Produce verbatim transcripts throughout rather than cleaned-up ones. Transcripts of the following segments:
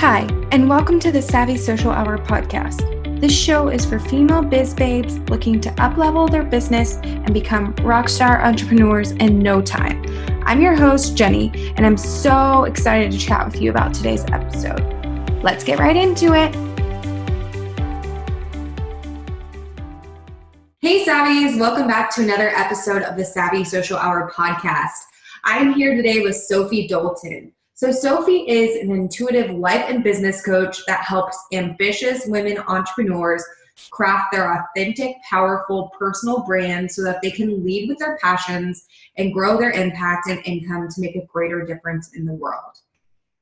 Hi, and welcome to the Savvy Social Hour podcast. This show is for female biz babes looking to up-level their business and become rockstar entrepreneurs in no time. I'm your host, Jenny, and I'm so excited to chat with you about today's episode. Let's get right into it. Hey, Savvies. Welcome back to another episode of the Savvy Social Hour podcast. I'm here today with Sophie Dalton. So Sophie is an intuitive life and business coach that helps ambitious women entrepreneurs craft their authentic, powerful personal brand so that they can lead with their passions and grow their impact and income to make a greater difference in the world.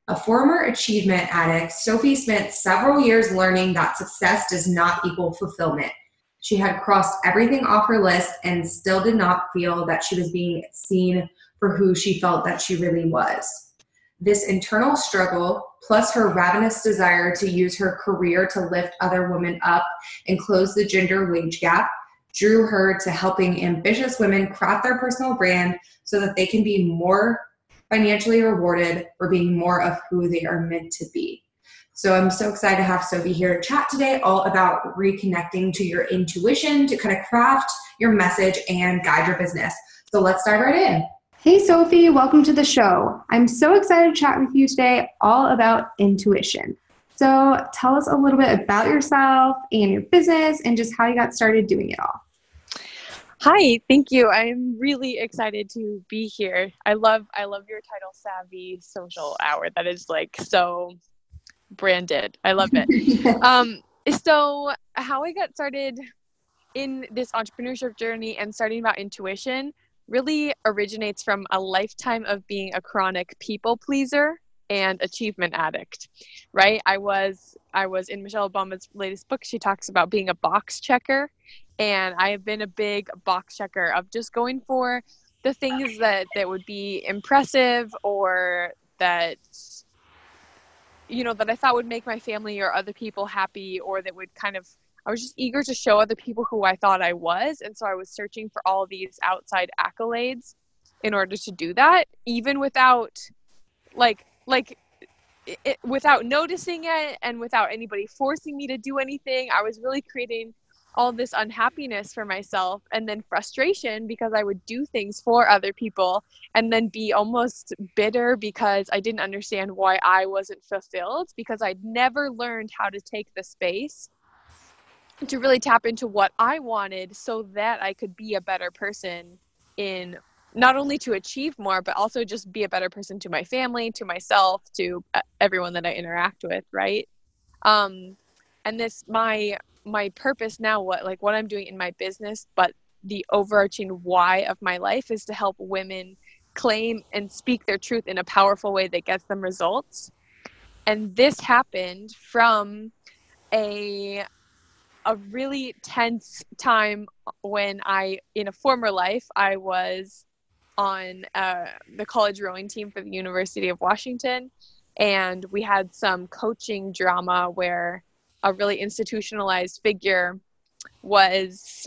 A former achievement addict, Sophie spent several years learning that success does not equal fulfillment. She had crossed everything off her list and still did not feel that she was being seen for who she felt that she really was. This internal struggle, plus her ravenous desire to use her career to lift other women up and close the gender wage gap, drew her to helping ambitious women craft their personal brand so that they can be more financially rewarded for being more of who they are meant to be. So I'm so excited to have Sophie here to chat today all about reconnecting to your intuition to kind of craft your message and guide your business. So let's dive right in. Hey, Sophie, welcome to the show. I'm so excited to chat with you today all about intuition. So tell us a little bit about yourself and your business and just how you got started doing it all. Hi, thank you. I'm really excited to be here. I love I love your title, Savvy Social Hour. That is like so branded. I love it. yeah. Um, so how I got started in this entrepreneurship journey and starting about intuition really originates from a lifetime of being a chronic people pleaser and achievement addict, right? I was I was in Michelle Obama's latest book. She talks about being a box checker, and I have been a big box checker of just going for the things that, that would be impressive or that, you know, that I thought would make my family or other people happy, or that would kind of, I was just eager to show other people who I thought I was. And so I was searching for all these outside accolades in order to do that, even without like, like it, without noticing it and without anybody forcing me to do anything. I was really creating all this unhappiness for myself and then frustration because I would do things for other people and then be almost bitter because I didn't understand why I wasn't fulfilled because I'd never learned how to take the space to really tap into what I wanted so that I could be a better person in not only to achieve more, but also just be a better person to my family, to myself, to everyone that I interact with. Right. Um, and this, my, my purpose now, what, like what I'm doing in my business, but the overarching why of my life is to help women claim and speak their truth in a powerful way that gets them results. And this happened from a, a really tense time when I, in a former life, I was on uh, the college rowing team for the University of Washington. And we had some coaching drama where a really institutionalized figure was,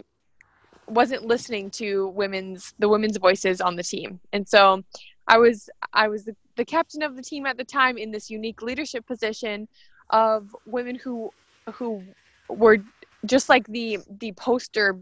wasn't listening to women's, the women's voices on the team. And so I was, I was the, the captain of the team at the time in this unique leadership position of women who, who were just like the the poster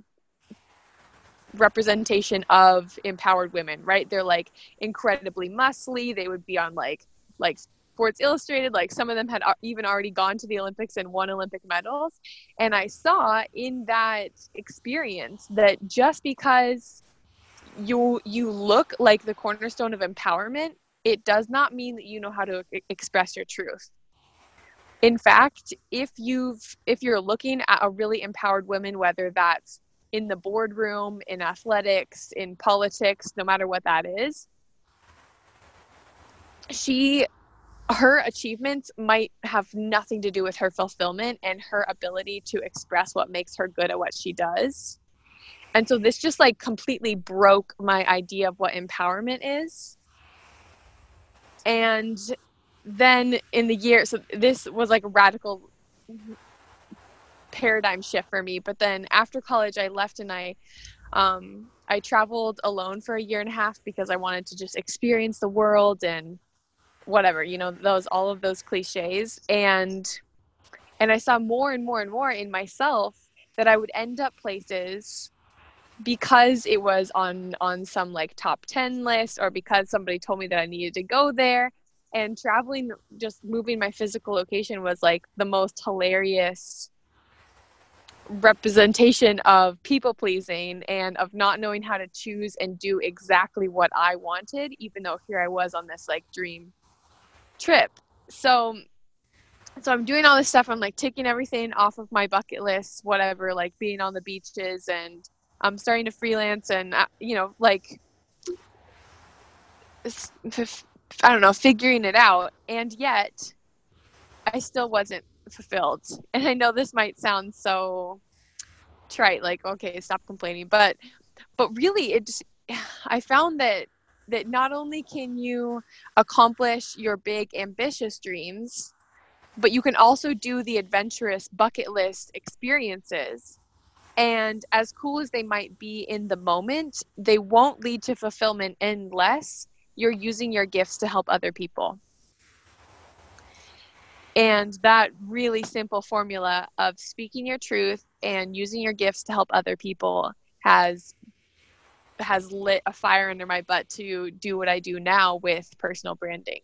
representation of empowered women, right? They're like incredibly muscly. They would be on like like Sports Illustrated. Like some of them had even already gone to the Olympics and won Olympic medals. And I saw in that experience that just because you you look like the cornerstone of empowerment, it does not mean that you know how to express your truth. In fact, if you've if you're looking at a really empowered woman, whether that's in the boardroom, in athletics, in politics, no matter what that is, she her achievements might have nothing to do with her fulfillment and her ability to express what makes her good at what she does. And so this just like completely broke my idea of what empowerment is. And then in the year, so this was like a radical paradigm shift for me. But then after college, I left and I, um, I traveled alone for a year and a half because I wanted to just experience the world and whatever, you know, those, all of those cliches. And, and I saw more and more and more in myself that I would end up places because it was on, on some like top ten list, or because somebody told me that I needed to go there. And traveling, just moving my physical location, was like the most hilarious representation of people pleasing and of not knowing how to choose and do exactly what I wanted, even though here I was on this like dream trip. So, so I'm doing all this stuff. I'm like taking everything off of my bucket list, whatever, like being on the beaches, and I'm starting to freelance, and, you know, like, I don't know, figuring it out. And yet I still wasn't fulfilled. And I know this might sound so trite, like, okay, stop complaining, but, but really it just, I found that, that not only can you accomplish your big ambitious dreams, but you can also do the adventurous bucket list experiences. And as cool as they might be in the moment, they won't lead to fulfillment unless you're using your gifts to help other people. And that really simple formula of speaking your truth and using your gifts to help other people has has lit a fire under my butt to do what I do now with personal branding.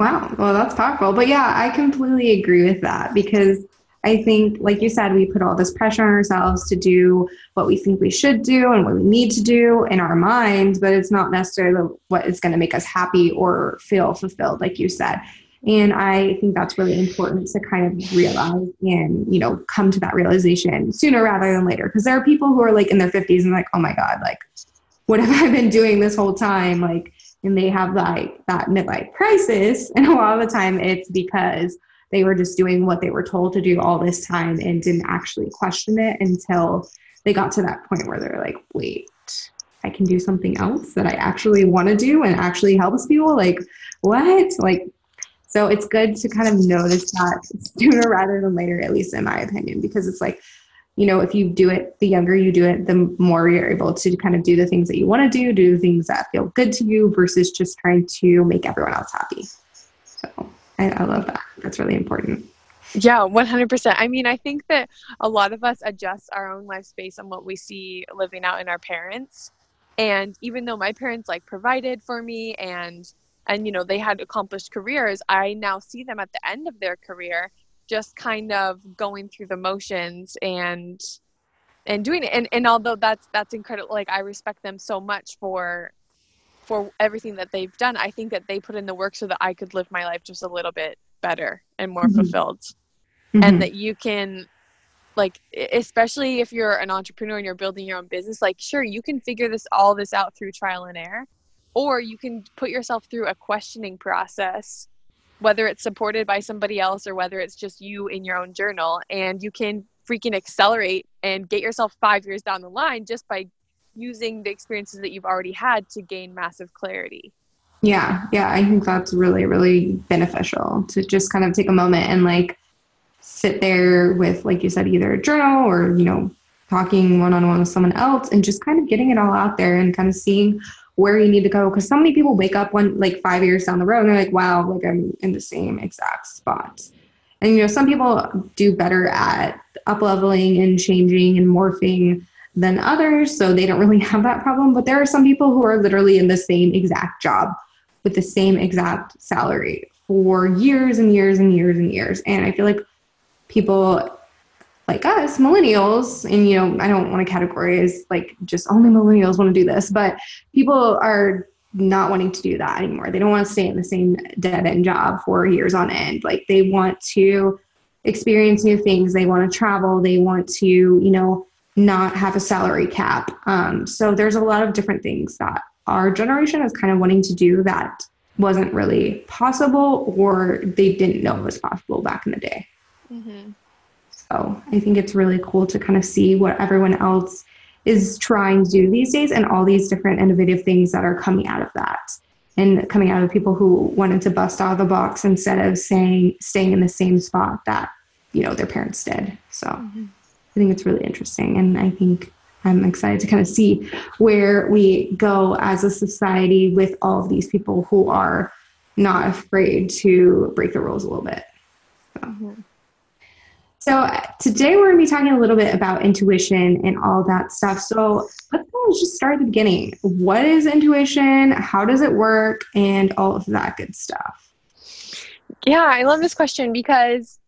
Wow. Well, that's powerful. But yeah, I completely agree with that, because I think, like you said, we put all this pressure on ourselves to do what we think we should do and what we need to do in our minds, but it's not necessarily what is going to make us happy or feel fulfilled, like you said. And I think that's really important to kind of realize and, you know, come to that realization sooner rather than later. Because there are people who are like in their fifties and like, oh my God, like, what have I been doing this whole time? Like, and they have like that midlife crisis. And a lot of the time it's because they were just doing what they were told to do all this time and didn't actually question it until they got to that point where they're like, wait, I can do something else that I actually want to do and actually helps people. Like, what? Like, so it's good to kind of notice that sooner rather than later, at least in my opinion, because it's like, you know, if you do it, the younger you do it, the more you're able to kind of do the things that you want to do, do the things that feel good to you versus just trying to make everyone else happy. So I love that. That's really important. Yeah, one hundred percent. I mean, I think that a lot of us adjust our own lives based on what we see living out in our parents. And even though my parents like provided for me and, and, you know, they had accomplished careers, I now see them at the end of their career, just kind of going through the motions and, and doing it. And, and although that's, that's incredible, like I respect them so much for, for everything that they've done, I think that they put in the work so that I could live my life just a little bit better and more mm-hmm. fulfilled. Mm-hmm. And that you can, like, especially if you're an entrepreneur and you're building your own business, like, sure, you can figure this, all this out through trial and error, or you can put yourself through a questioning process, whether it's supported by somebody else or whether it's just you in your own journal. And you can freaking accelerate and get yourself five years down the line just by using the experiences that you've already had to gain massive clarity. Yeah. Yeah. I think that's really, really beneficial to just kind of take a moment and like sit there with, like you said, either a journal or, you know, talking one-on-one with someone else and just kind of getting it all out there and kind of seeing where you need to go. Cause so many people wake up one, like five years down the road and they're like, wow, like I'm in the same exact spot. And, you know, some people do better at up-leveling and changing and morphing than others, so they don't really have that problem. But there are some people who are literally in the same exact job with the same exact salary for years and years and years and years. And I feel like people like us, millennials, and, you know, I don't want to categorize like just only millennials want to do this, but people are not wanting to do that anymore. They don't want to stay in the same dead-end job for years on end. Like, they want to experience new things. They want to travel. They want to, you know, not have a salary cap. Um, so there's a lot of different things that our generation is kind of wanting to do that wasn't really possible, or they didn't know it was possible back in the day. Mm-hmm. So I think it's really cool to kind of see what everyone else is trying to do these days and all these different innovative things that are coming out of that and coming out of people who wanted to bust out of the box instead of saying, staying in the same spot that, you know, their parents did. So. Mm-hmm. I think it's really interesting. And I think I'm excited to kind of see where we go as a society with all of these people who are not afraid to break the rules a little bit. So, so today we're going to be talking a little bit about intuition and all that stuff. So let's just start at the beginning. What is intuition? How does it work? And all of that good stuff. Yeah, I love this question because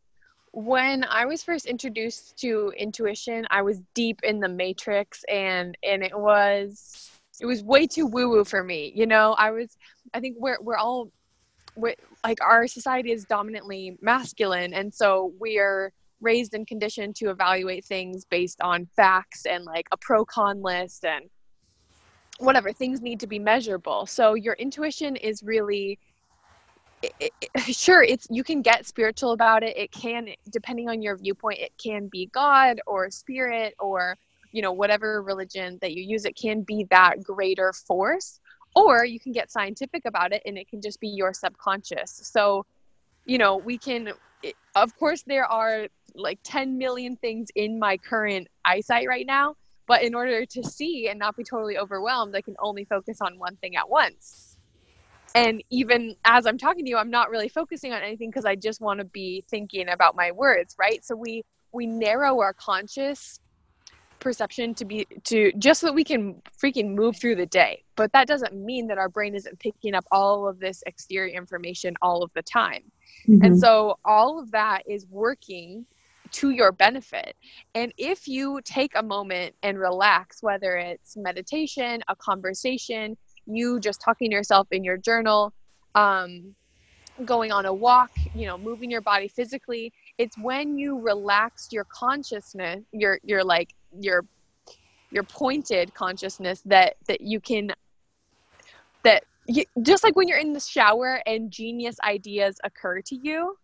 when I was first introduced to intuition, I was deep in the matrix and, and it was, it was way too woo-woo for me. You know, I was, I think we're, we're all, we're, like our society is dominantly masculine. And so we are raised and conditioned to evaluate things based on facts and like a pro-con list and whatever. Things need to be measurable. So your intuition is really, It, it, sure, it's you can get spiritual about it. It can, depending on your viewpoint, it can be God or spirit or, you know, whatever religion that you use, it can be that greater force, or you can get scientific about it and it can just be your subconscious. So, you know, we can, it, of course, there are like ten million things in my current eyesight right now, but in order to see and not be totally overwhelmed, I can only focus on one thing at once. And even as I'm talking to you, I'm not really focusing on anything because I just want to be thinking about my words, right? So we we narrow our conscious perception to be to just so that we can freaking move through the day. But that doesn't mean that our brain isn't picking up all of this exterior information all of the time. Mm-hmm. And so all of that is working to your benefit. And if you take a moment and relax, whether it's meditation, a conversation, you just talking to yourself in your journal, um, going on a walk, you know, moving your body physically. It's when you relax your consciousness, your, your like your, your pointed consciousness that, that you can, that you, just like when you're in the shower and genius ideas occur to you,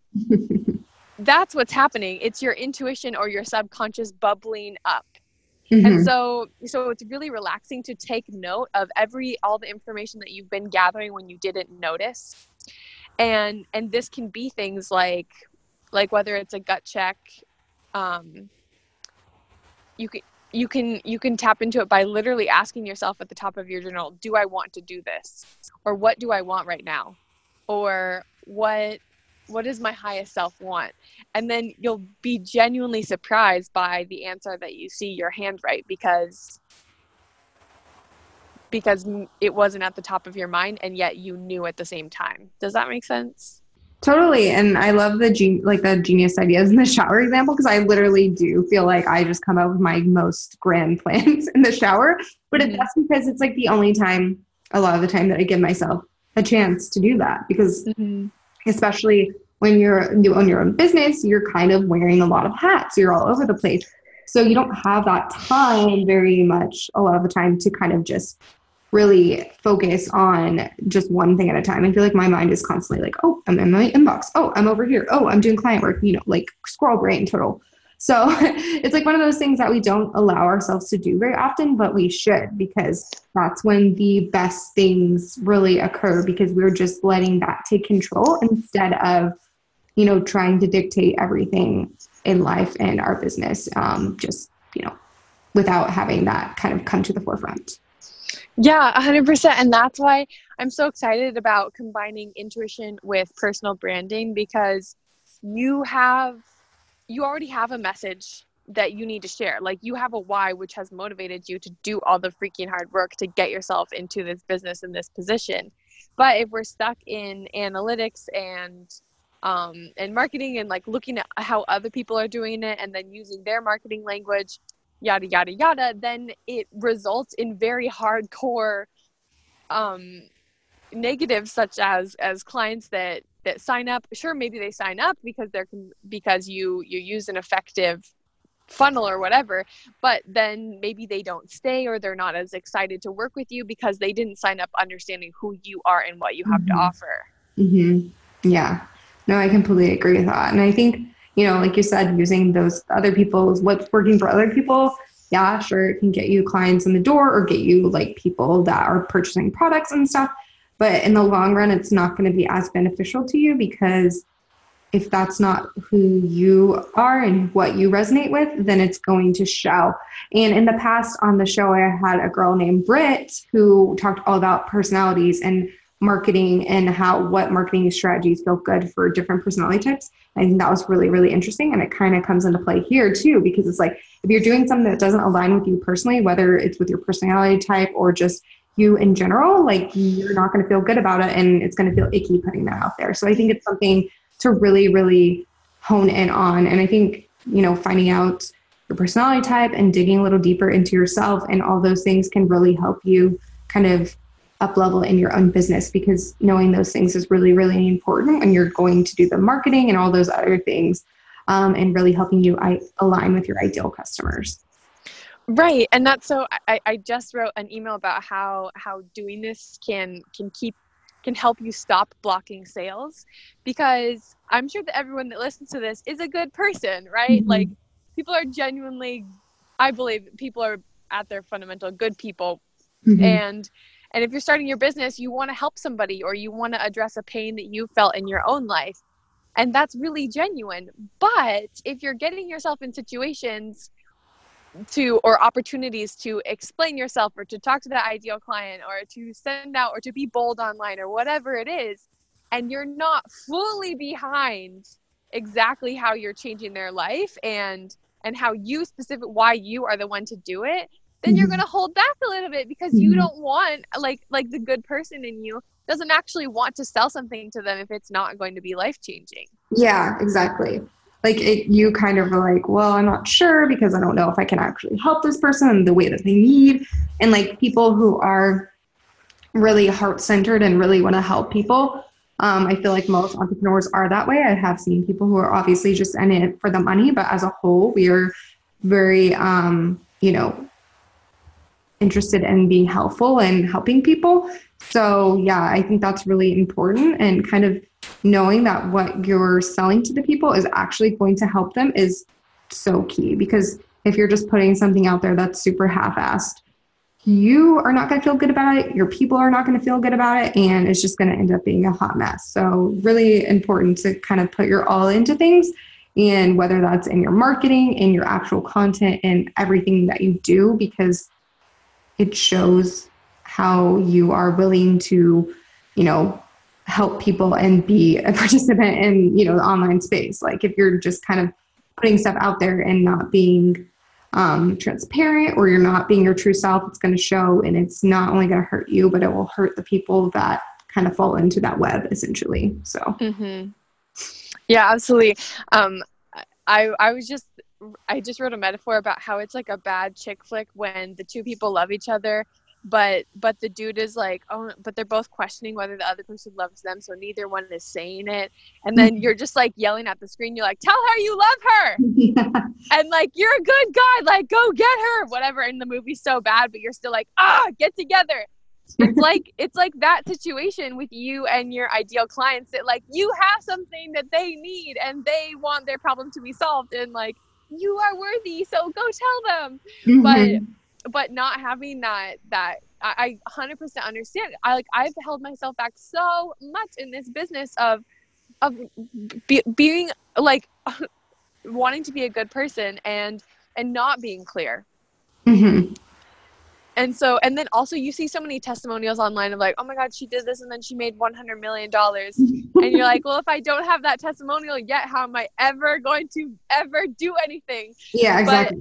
that's what's happening. It's your intuition or your subconscious bubbling up. Mm-hmm. And so, so it's really relaxing to take note of every, all the information that you've been gathering when you didn't notice. And, and this can be things like, like whether it's a gut check, um, you can, you can, you can tap into it by literally asking yourself at the top of your journal, do I want to do this? Or what do I want right now? Or what, what does my highest self want? And then you'll be genuinely surprised by the answer that you see your handwrite because, because it wasn't at the top of your mind and yet you knew at the same time. Does that make sense? Totally. And I love the gen- like the genius ideas in the shower example, because I literally do feel like I just come up with my most grand plans in the shower, but mm-hmm. it, that's because it's like the only time, a lot of the time that I give myself a chance to do that because mm-hmm. especially when you're you own your own business, you're kind of wearing a lot of hats. You're all over the place. So you don't have that time very much a lot of the time to kind of just really focus on just one thing at a time. I feel like my mind is constantly like, oh, I'm in my inbox. Oh, I'm over here. Oh, I'm doing client work, you know, like squirrel brain total. So it's like one of those things that we don't allow ourselves to do very often, but we should, because that's when the best things really occur, because we're just letting that take control instead of, you know, trying to dictate everything in life and our business, um, just, you know, without having that kind of come to the forefront. Yeah, one hundred percent. And that's why I'm so excited about combining intuition with personal branding, because you have you already have a message that you need to share. Like you have a why, which has motivated you to do all the freaking hard work to get yourself into this business and this position. But if we're stuck in analytics and, um, and marketing and like looking at how other people are doing it and then using their marketing language, yada, yada, yada, then it results in very hardcore, um, negatives such as, as clients that, that sign up. Sure, maybe they sign up because they're because you you use an effective funnel or whatever, but then maybe they don't stay or they're not as excited to work with you because they didn't sign up understanding who you are and what you have mm-hmm. to offer. Mm-hmm. Yeah, no, I completely agree with that. And I think, you know, like you said, using those other people's, what's working for other people, yeah, sure, it can get you clients in the door or get you like people that are purchasing products and stuff. But in the long run, it's not going to be as beneficial to you because if that's not who you are and what you resonate with, then it's going to show. And in the past on the show, I had a girl named Britt who talked all about personalities and marketing and how what marketing strategies feel good for different personality types. I think that was really, really interesting. And it kind of comes into play here too, because it's like, if you're doing something that doesn't align with you personally, whether it's with your personality type or just you in general, like you're not going to feel good about it. And it's going to feel icky putting that out there. So I think it's something to really, really hone in on. And I think, you know, finding out your personality type and digging a little deeper into yourself and all those things can really help you kind of up level in your own business, because knowing those things is really, really important when you're going to do the marketing and all those other things, um, and really helping you I- align with your ideal customers. Right. And that's so I, I just wrote an email about how how doing this can can keep can help you stop blocking sales, because I'm sure that everyone that listens to this is a good person, right? Mm-hmm. Like people are genuinely, I believe people are at their fundamental good people. Mm-hmm. And And if you're starting your business, you want to help somebody or you want to address a pain that you felt in your own life. And that's really genuine. But if you're getting yourself in situations to, or opportunities to explain yourself or to talk to that ideal client or to send out or to be bold online or whatever it is, and you're not fully behind exactly how you're changing their life and, and how you specific, why you are the one to do it, then you're going to hold back a little bit because you don't want, like, like the good person in you doesn't actually want to sell something to them if it's not going to be life-changing. Yeah, exactly. Like it, you kind of are like, well, I'm not sure because I don't know if I can actually help this person the way that they need. And like people who are really heart-centered and really want to help people, um, I feel like most entrepreneurs are that way. I have seen people who are obviously just in it for the money, but as a whole, we are very, um, you know, interested in being helpful and helping people. So yeah, I think that's really important, and kind of knowing that what you're selling to the people is actually going to help them is so key, because if you're just putting something out there that's super half-assed, you are not going to feel good about it. Your people are not going to feel good about it. And it's just going to end up being a hot mess. So really important to kind of put your all into things. And whether that's in your marketing, in your actual content, and everything that you do, because it shows how you are willing to, you know, help people and be a participant in, you know, the online space. Like if you're just kind of putting stuff out there and not being um, transparent, or you're not being your true self, it's going to show, and it's not only going to hurt you, but it will hurt the people that kind of fall into that web essentially. So, mm-hmm. Yeah, absolutely. Um, I, I was just, I just wrote a metaphor about how it's like a bad chick flick when the two people love each other, but but the dude is like, oh, but they're both questioning whether the other person loves them, so neither one is saying it. And then you're just like yelling at the screen. You're like, tell her you love her. Yeah. And like, you're a good guy. Like, go get her. Whatever. And the movie's so bad, but you're still like, ah, get together. It's like it's like that situation with you and your ideal clients, that like you have something that they need and they want their problem to be solved, and like, you are worthy, so go tell them. Mm-hmm. But but not having that, that I, I one hundred percent understand. I like I've held myself back so much in this business of of be, being like wanting to be a good person and and not being clear. Mm-hmm. And so, and then also you see so many testimonials online of like, oh my God, she did this and then she made one hundred million dollars. And you're like, well, if I don't have that testimonial yet, how am I ever going to ever do anything? Yeah, exactly.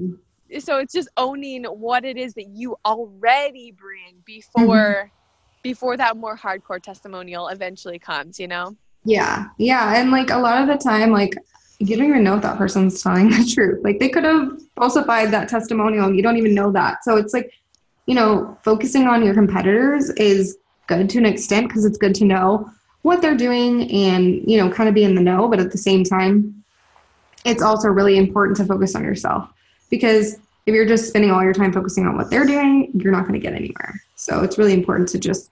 But, so it's just owning what it is that you already bring before, mm-hmm. before that more hardcore testimonial eventually comes, you know? Yeah. Yeah. And like a lot of the time, like you don't even know if that person's telling the truth. Like they could have falsified that testimonial and you don't even know that. So it's like, you know, focusing on your competitors is good to an extent because it's good to know what they're doing and, you know, kind of be in the know. But at the same time, it's also really important to focus on yourself, because if you're just spending all your time focusing on what they're doing, you're not going to get anywhere. So it's really important to just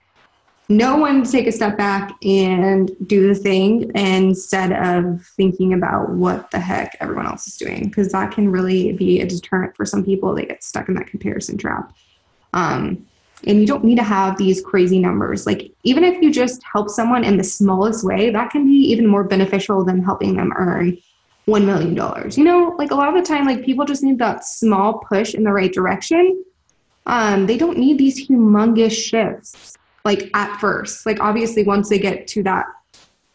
know when to take a step back and do the thing instead of thinking about what the heck everyone else is doing, because that can really be a deterrent for some people. They get stuck in that comparison trap. Um, And you don't need to have these crazy numbers. Like, even if you just help someone in the smallest way, that can be even more beneficial than helping them earn one million dollars. You know, like, a lot of the time, like, people just need that small push in the right direction. Um, they don't need these humongous shifts, like, at first. Like, obviously, once they get to that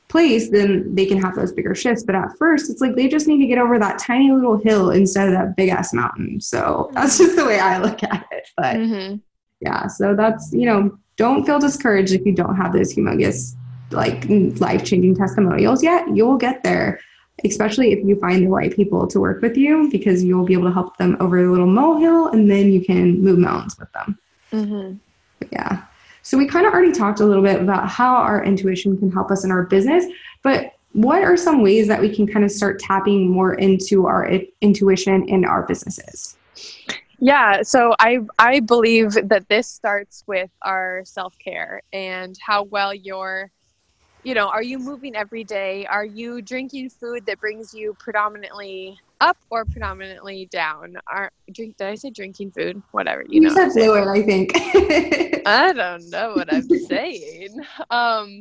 place, then they can have those bigger shifts. But at first, it's like they just need to get over that tiny little hill instead of that big-ass mountain. So that's just the way I look at it. But mm-hmm. yeah, so that's, you know, don't feel discouraged if you don't have those humongous, like, life-changing testimonials yet. You'll get there, especially if you find the right people to work with you, because you'll be able to help them over a little molehill, and then you can move mountains with them. Mm-hmm. Yeah. So we kind of already talked a little bit about how our intuition can help us in our business, but what are some ways that we can kind of start tapping more into our intuition in our businesses? Yeah, so I I believe that this starts with our self-care and how well you're, you know, are you moving every day? Are you drinking food that brings you predominantly up or predominantly down? Are drink? Did I say drinking food? Whatever, you, you know. You said fluid, I think. I don't know what I'm saying. Um,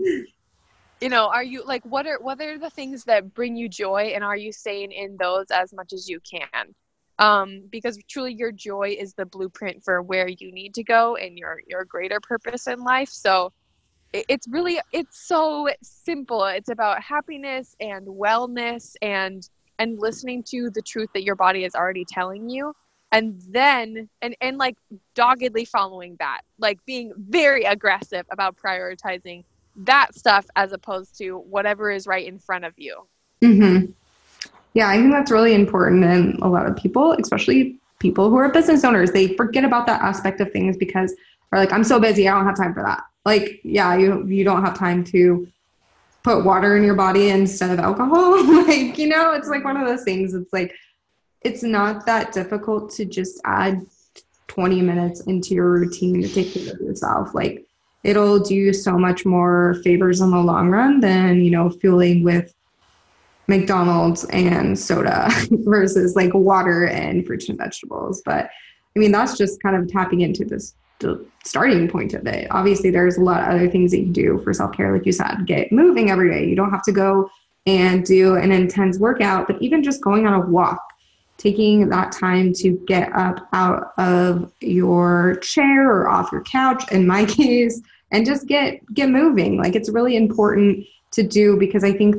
you know, are you like what are what are the things that bring you joy, and are you staying in those as much as you can? Um, because truly, your joy is the blueprint for where you need to go and your your greater purpose in life. So. It's really, it's so simple. It's about happiness and wellness and, and listening to the truth that your body is already telling you. And then, and, and like doggedly following that, like being very aggressive about prioritizing that stuff as opposed to whatever is right in front of you. Mm-hmm. Yeah. I think that's really important. And a lot of people, especially people who are business owners, they forget about that aspect of things because they're like, I'm so busy. I don't have time for that. Like, yeah, you you don't have time to put water in your body instead of alcohol. Like, you know, it's like one of those things. It's like, it's not that difficult to just add twenty minutes into your routine to take care of yourself. Like, it'll do so much more favors in the long run than, you know, fueling with McDonald's and soda versus like water and fruits and vegetables. But I mean, that's just kind of tapping into this. The starting point of it. Obviously, there's a lot of other things that you can do for self-care. Like you said, get moving every day. You don't have to go and do an intense workout, but even just going on a walk, taking that time to get up out of your chair or off your couch, in my case, and just get, get moving. Like, it's really important to do because I think,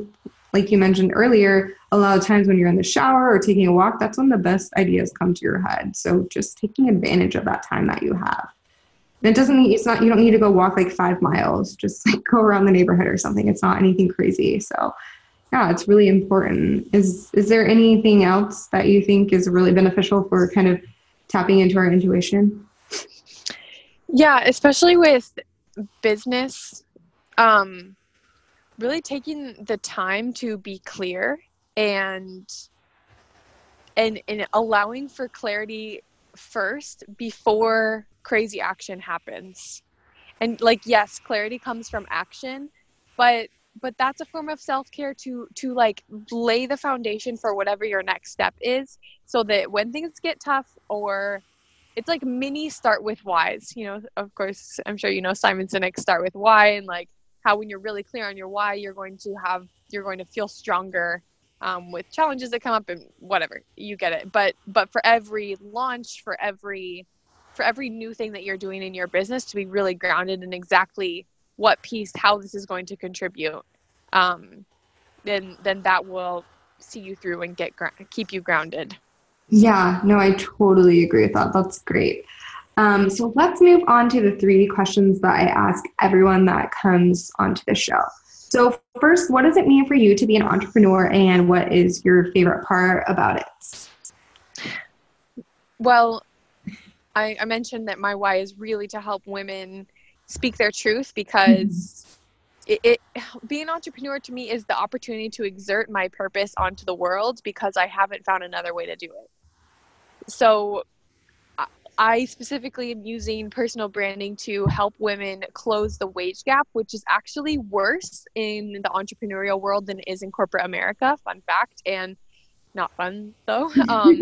like you mentioned earlier, a lot of times when you're in the shower or taking a walk, that's when the best ideas come to your head. So just taking advantage of that time that you have. It doesn't mean it's not, you don't need to go walk like five miles, just like go around the neighborhood or something. It's not anything crazy. So yeah, it's really important. Is, is there anything else that you think is really beneficial for kind of tapping into our intuition? Yeah. Especially with business, um, really taking the time to be clear and, and, and allowing for clarity first before crazy action happens. And like, yes, clarity comes from action, but but that's a form of self-care to to like lay the foundation for whatever your next step is, so that when things get tough, or it's like mini start with whys. You know, of course, I'm sure you know Simon Sinek, start with why, and like how when you're really clear on your why, you're going to have you're going to feel stronger um, with challenges that come up and whatever. You get it. But but for every launch, for every for every new thing that you're doing in your business, to be really grounded in exactly what piece, how this is going to contribute. Um, then, then that will see you through and get, keep you grounded. Yeah, no, I totally agree with that. That's great. Um, so let's move on to the three questions that I ask everyone that comes onto the show. So first, what does it mean for you to be an entrepreneur, and what is your favorite part about it? Well, I, I mentioned that my why is really to help women speak their truth, because it, it being an entrepreneur to me is the opportunity to exert my purpose onto the world, because I haven't found another way to do it. So I, I specifically am using personal branding to help women close the wage gap, which is actually worse in the entrepreneurial world than it is in corporate America. Fun fact, and not fun though. Um,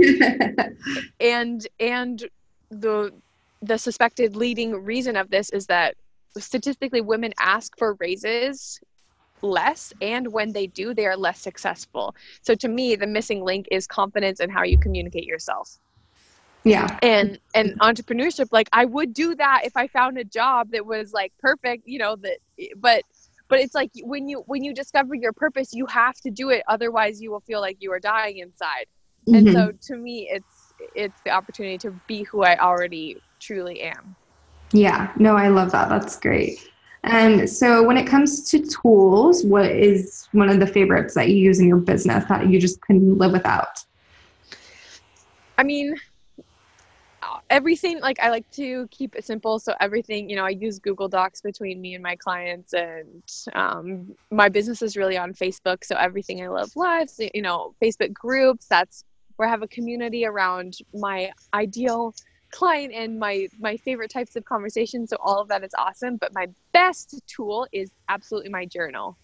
and, and, the the suspected leading reason of this is that statistically women ask for raises less, and when they do, they are less successful. So to me, the missing link is confidence and how you communicate yourself. Yeah. And, and entrepreneurship, like I would do that if I found a job that was like perfect, you know, that, but, but it's like when you, when you discover your purpose, you have to do it. Otherwise you will feel like you are dying inside. Mm-hmm. And so to me, it's, it's the opportunity to be who I already truly am. Yeah, no, I love that. That's great. And so when it comes to tools, what is one of the favorites that you use in your business that you just couldn't live without? I mean, everything, like I like to keep it simple. So everything, you know, I use Google Docs between me and my clients, and um, my business is really on Facebook. So everything I love live, so, you know, Facebook groups, that's where I have a community around my ideal client and my my favorite types of conversation. So all of that is awesome, but my best tool is absolutely my journal.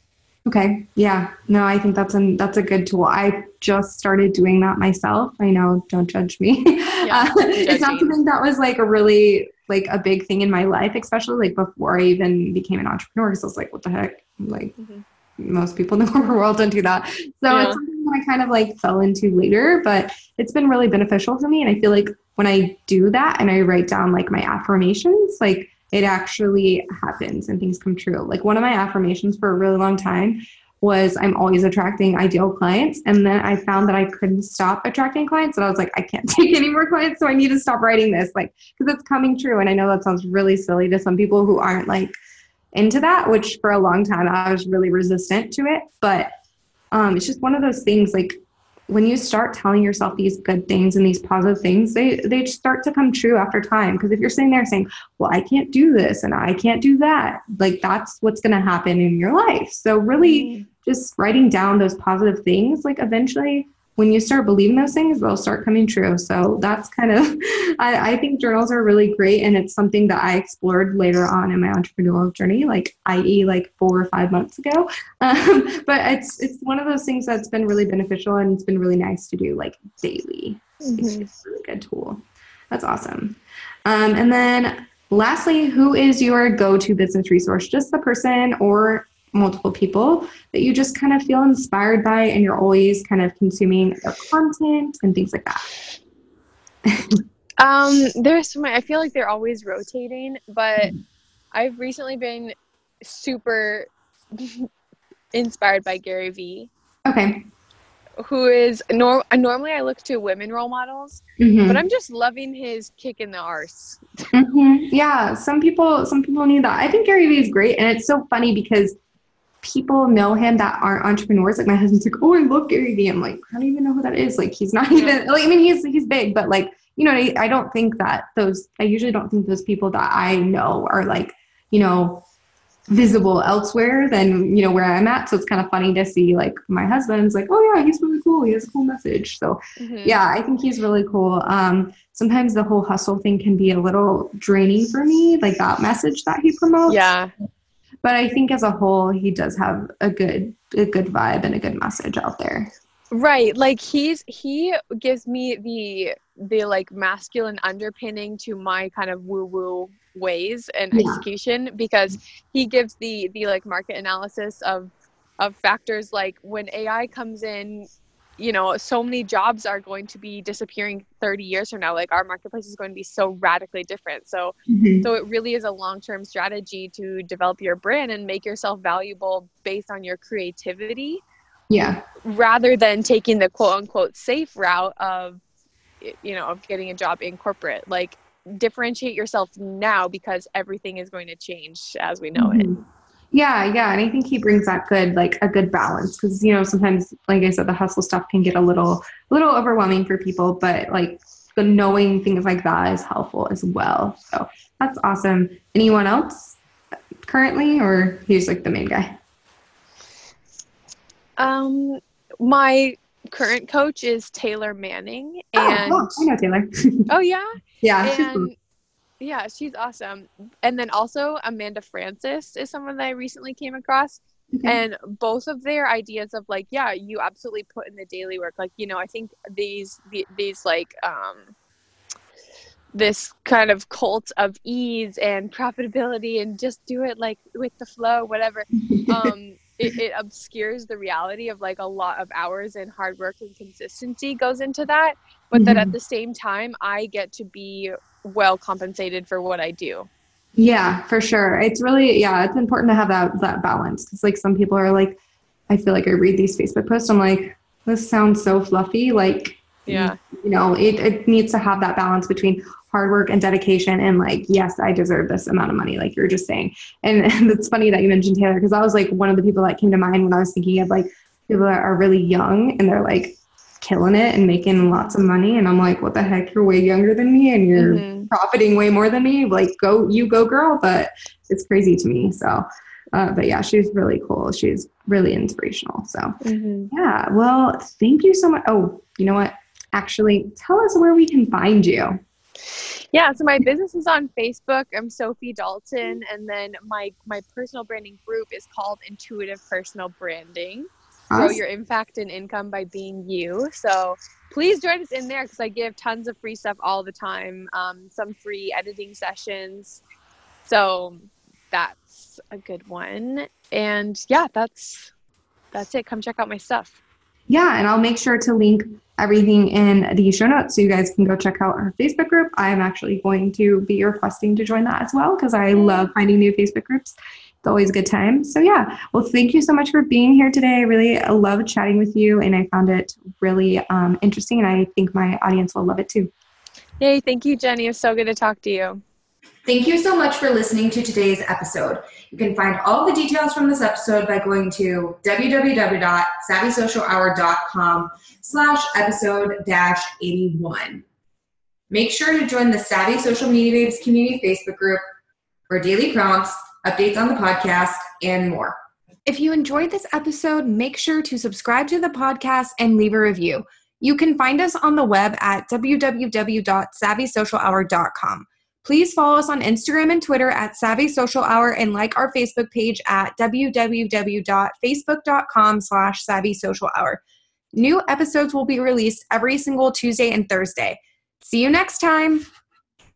Okay. Yeah. No, I think that's a, that's a good tool. I just started doing that myself. I know, don't judge me. Yeah, uh, it's not something that was like a really like a big thing in my life, especially like before I even became an entrepreneur. So I was like, what the heck? Like mm-hmm. most people in the corporate world don't do that. So yeah. It's something that I kind of like fell into later, but it's been really beneficial for me. And I feel like when I do that and I write down like my affirmations, like it actually happens and things come true. Like one of my affirmations for a really long time was I'm always attracting ideal clients. And then I found that I couldn't stop attracting clients. And I was like, I can't take any more clients. So I need to stop writing this, like, because it's coming true. And I know that sounds really silly to some people who aren't like into that, which for a long time I was really resistant to it. But um, it's just one of those things, like, when you start telling yourself these good things and these positive things, they, they start to come true after time. Because if you're sitting there saying, well, I can't do this and I can't do that, like that's what's going to happen in your life. So really just writing down those positive things, like eventually when you start believing those things, they'll start coming true. So that's kind of, I, I think journals are really great. And it's something that I explored later on in my entrepreneurial journey, like that is like four or five months ago. Um, but it's, it's one of those things that's been really beneficial, and it's been really nice to do like daily. Mm-hmm. It's just a really good tool. That's awesome. Um, and then lastly, who is your go-to business resource? Just the person or multiple people that you just kind of feel inspired by, and you're always kind of consuming their content and things like that? um, there's my, I feel like they're always rotating, but I've recently been super inspired by Gary V. Okay. Who is, nor- normally I look to women role models, mm-hmm. but I'm just loving his kick in the arse. Mm-hmm. Yeah. Some people, some people need that. I think Gary V is great. And it's so funny because people know him that aren't entrepreneurs. Like my husband's like, oh, I love Gary Vee. I'm like, I don't even know who that is. Like, he's not even, like, I mean, he's, he's big, but like, you know, I, I don't think that those, I usually don't think those people that I know are like, you know, visible elsewhere than, you know, where I'm at. So it's kind of funny to see like my husband's like, oh yeah, he's really cool. He has a cool message. So mm-hmm. yeah, I think he's really cool. Um, sometimes the whole hustle thing can be a little draining for me, like that message that he promotes. Yeah. But I think as a whole, he does have a good a good vibe and a good message out there. Right. Like he's he gives me the the like masculine underpinning to my kind of woo-woo ways and yeah. execution, because he gives the the like market analysis of of factors like when A I comes in, you know, so many jobs are going to be disappearing thirty years from now. Like our marketplace is going to be so radically different. So, mm-hmm. so it really is a long-term strategy to develop your brand and make yourself valuable based on your creativity. Yeah. Rather than taking the quote unquote safe route of, you know, of getting a job in corporate, like differentiate yourself now because everything is going to change as we know mm-hmm. it. Yeah. Yeah. And I think he brings that good, like a good balance. Cause you know, sometimes, like I said, the hustle stuff can get a little, a little overwhelming for people, but like the knowing things like that is helpful as well. So that's awesome. Anyone else currently, or he's like the main guy? Um, my current coach is Taylor Manning. And oh, oh I know Taylor. Oh yeah. Yeah. And, she's cool. Yeah, she's awesome. And then also Amanda Francis is someone that I recently came across. Mm-hmm. And both of their ideas of like, yeah, you absolutely put in the daily work. Like, you know, I think these, the, these like, um, this kind of cult of ease and profitability and just do it like with the flow, whatever. Um, it, it obscures the reality of like a lot of hours and hard work and consistency goes into that. But mm-hmm. that at the same time, I get to be well compensated for what I do. Yeah, for sure. It's really, yeah, it's important to have that, that balance. Cause like some people are like, I feel like I read these Facebook posts. I'm like, this sounds so fluffy. Like, yeah, you know, it, it needs to have that balance between hard work and dedication. And like, yes, I deserve this amount of money. Like you were just saying. And, and it's funny that you mentioned Taylor. Cause I was like one of the people that came to mind when I was thinking of like people that are really young and they're like killing it and making lots of money. And I'm like, what the heck? You're way younger than me and you're mm-hmm. profiting way more than me. Like go, you go girl. But it's crazy to me. So Uh, but yeah, she's really cool. She's really inspirational. So mm-hmm. yeah, well, thank you so much. Oh, you know what? Actually, tell us where we can find you. Yeah. So my business is on Facebook. I'm Sophie Dalton. And then my, my personal branding group is called Intuitive Personal Branding. Grow awesome. Your impact and income by being you. So please join us in there because I give tons of free stuff all the time. Um, some free editing sessions. So that's a good one. And yeah, that's, that's it. Come check out my stuff. Yeah. And I'll make sure to link everything in the show notes. So you guys can go check out our Facebook group. I'm actually going to be requesting to join that as well. Cause I love finding new Facebook groups. It's always a good time. So yeah, well, thank you so much for being here today. I really love chatting with you and I found it really um, interesting. And I think my audience will love it too. Yay. Thank you, Jenny. It was so good to talk to you. Thank you so much for listening to today's episode. You can find all the details from this episode by going to www.savvysocialhour.com slash episode dash 81. Make sure to join the Savvy Social Media Babes community Facebook group for daily prompts, updates on the podcast, and more. If you enjoyed this episode, make sure to subscribe to the podcast and leave a review. You can find us on the web at www dot savvy social hour dot com. Please follow us on Instagram and Twitter at Savvy Social Hour and like our Facebook page at www.facebook.com slash Savvy Social Hour. New episodes will be released every single Tuesday and Thursday. See you next time.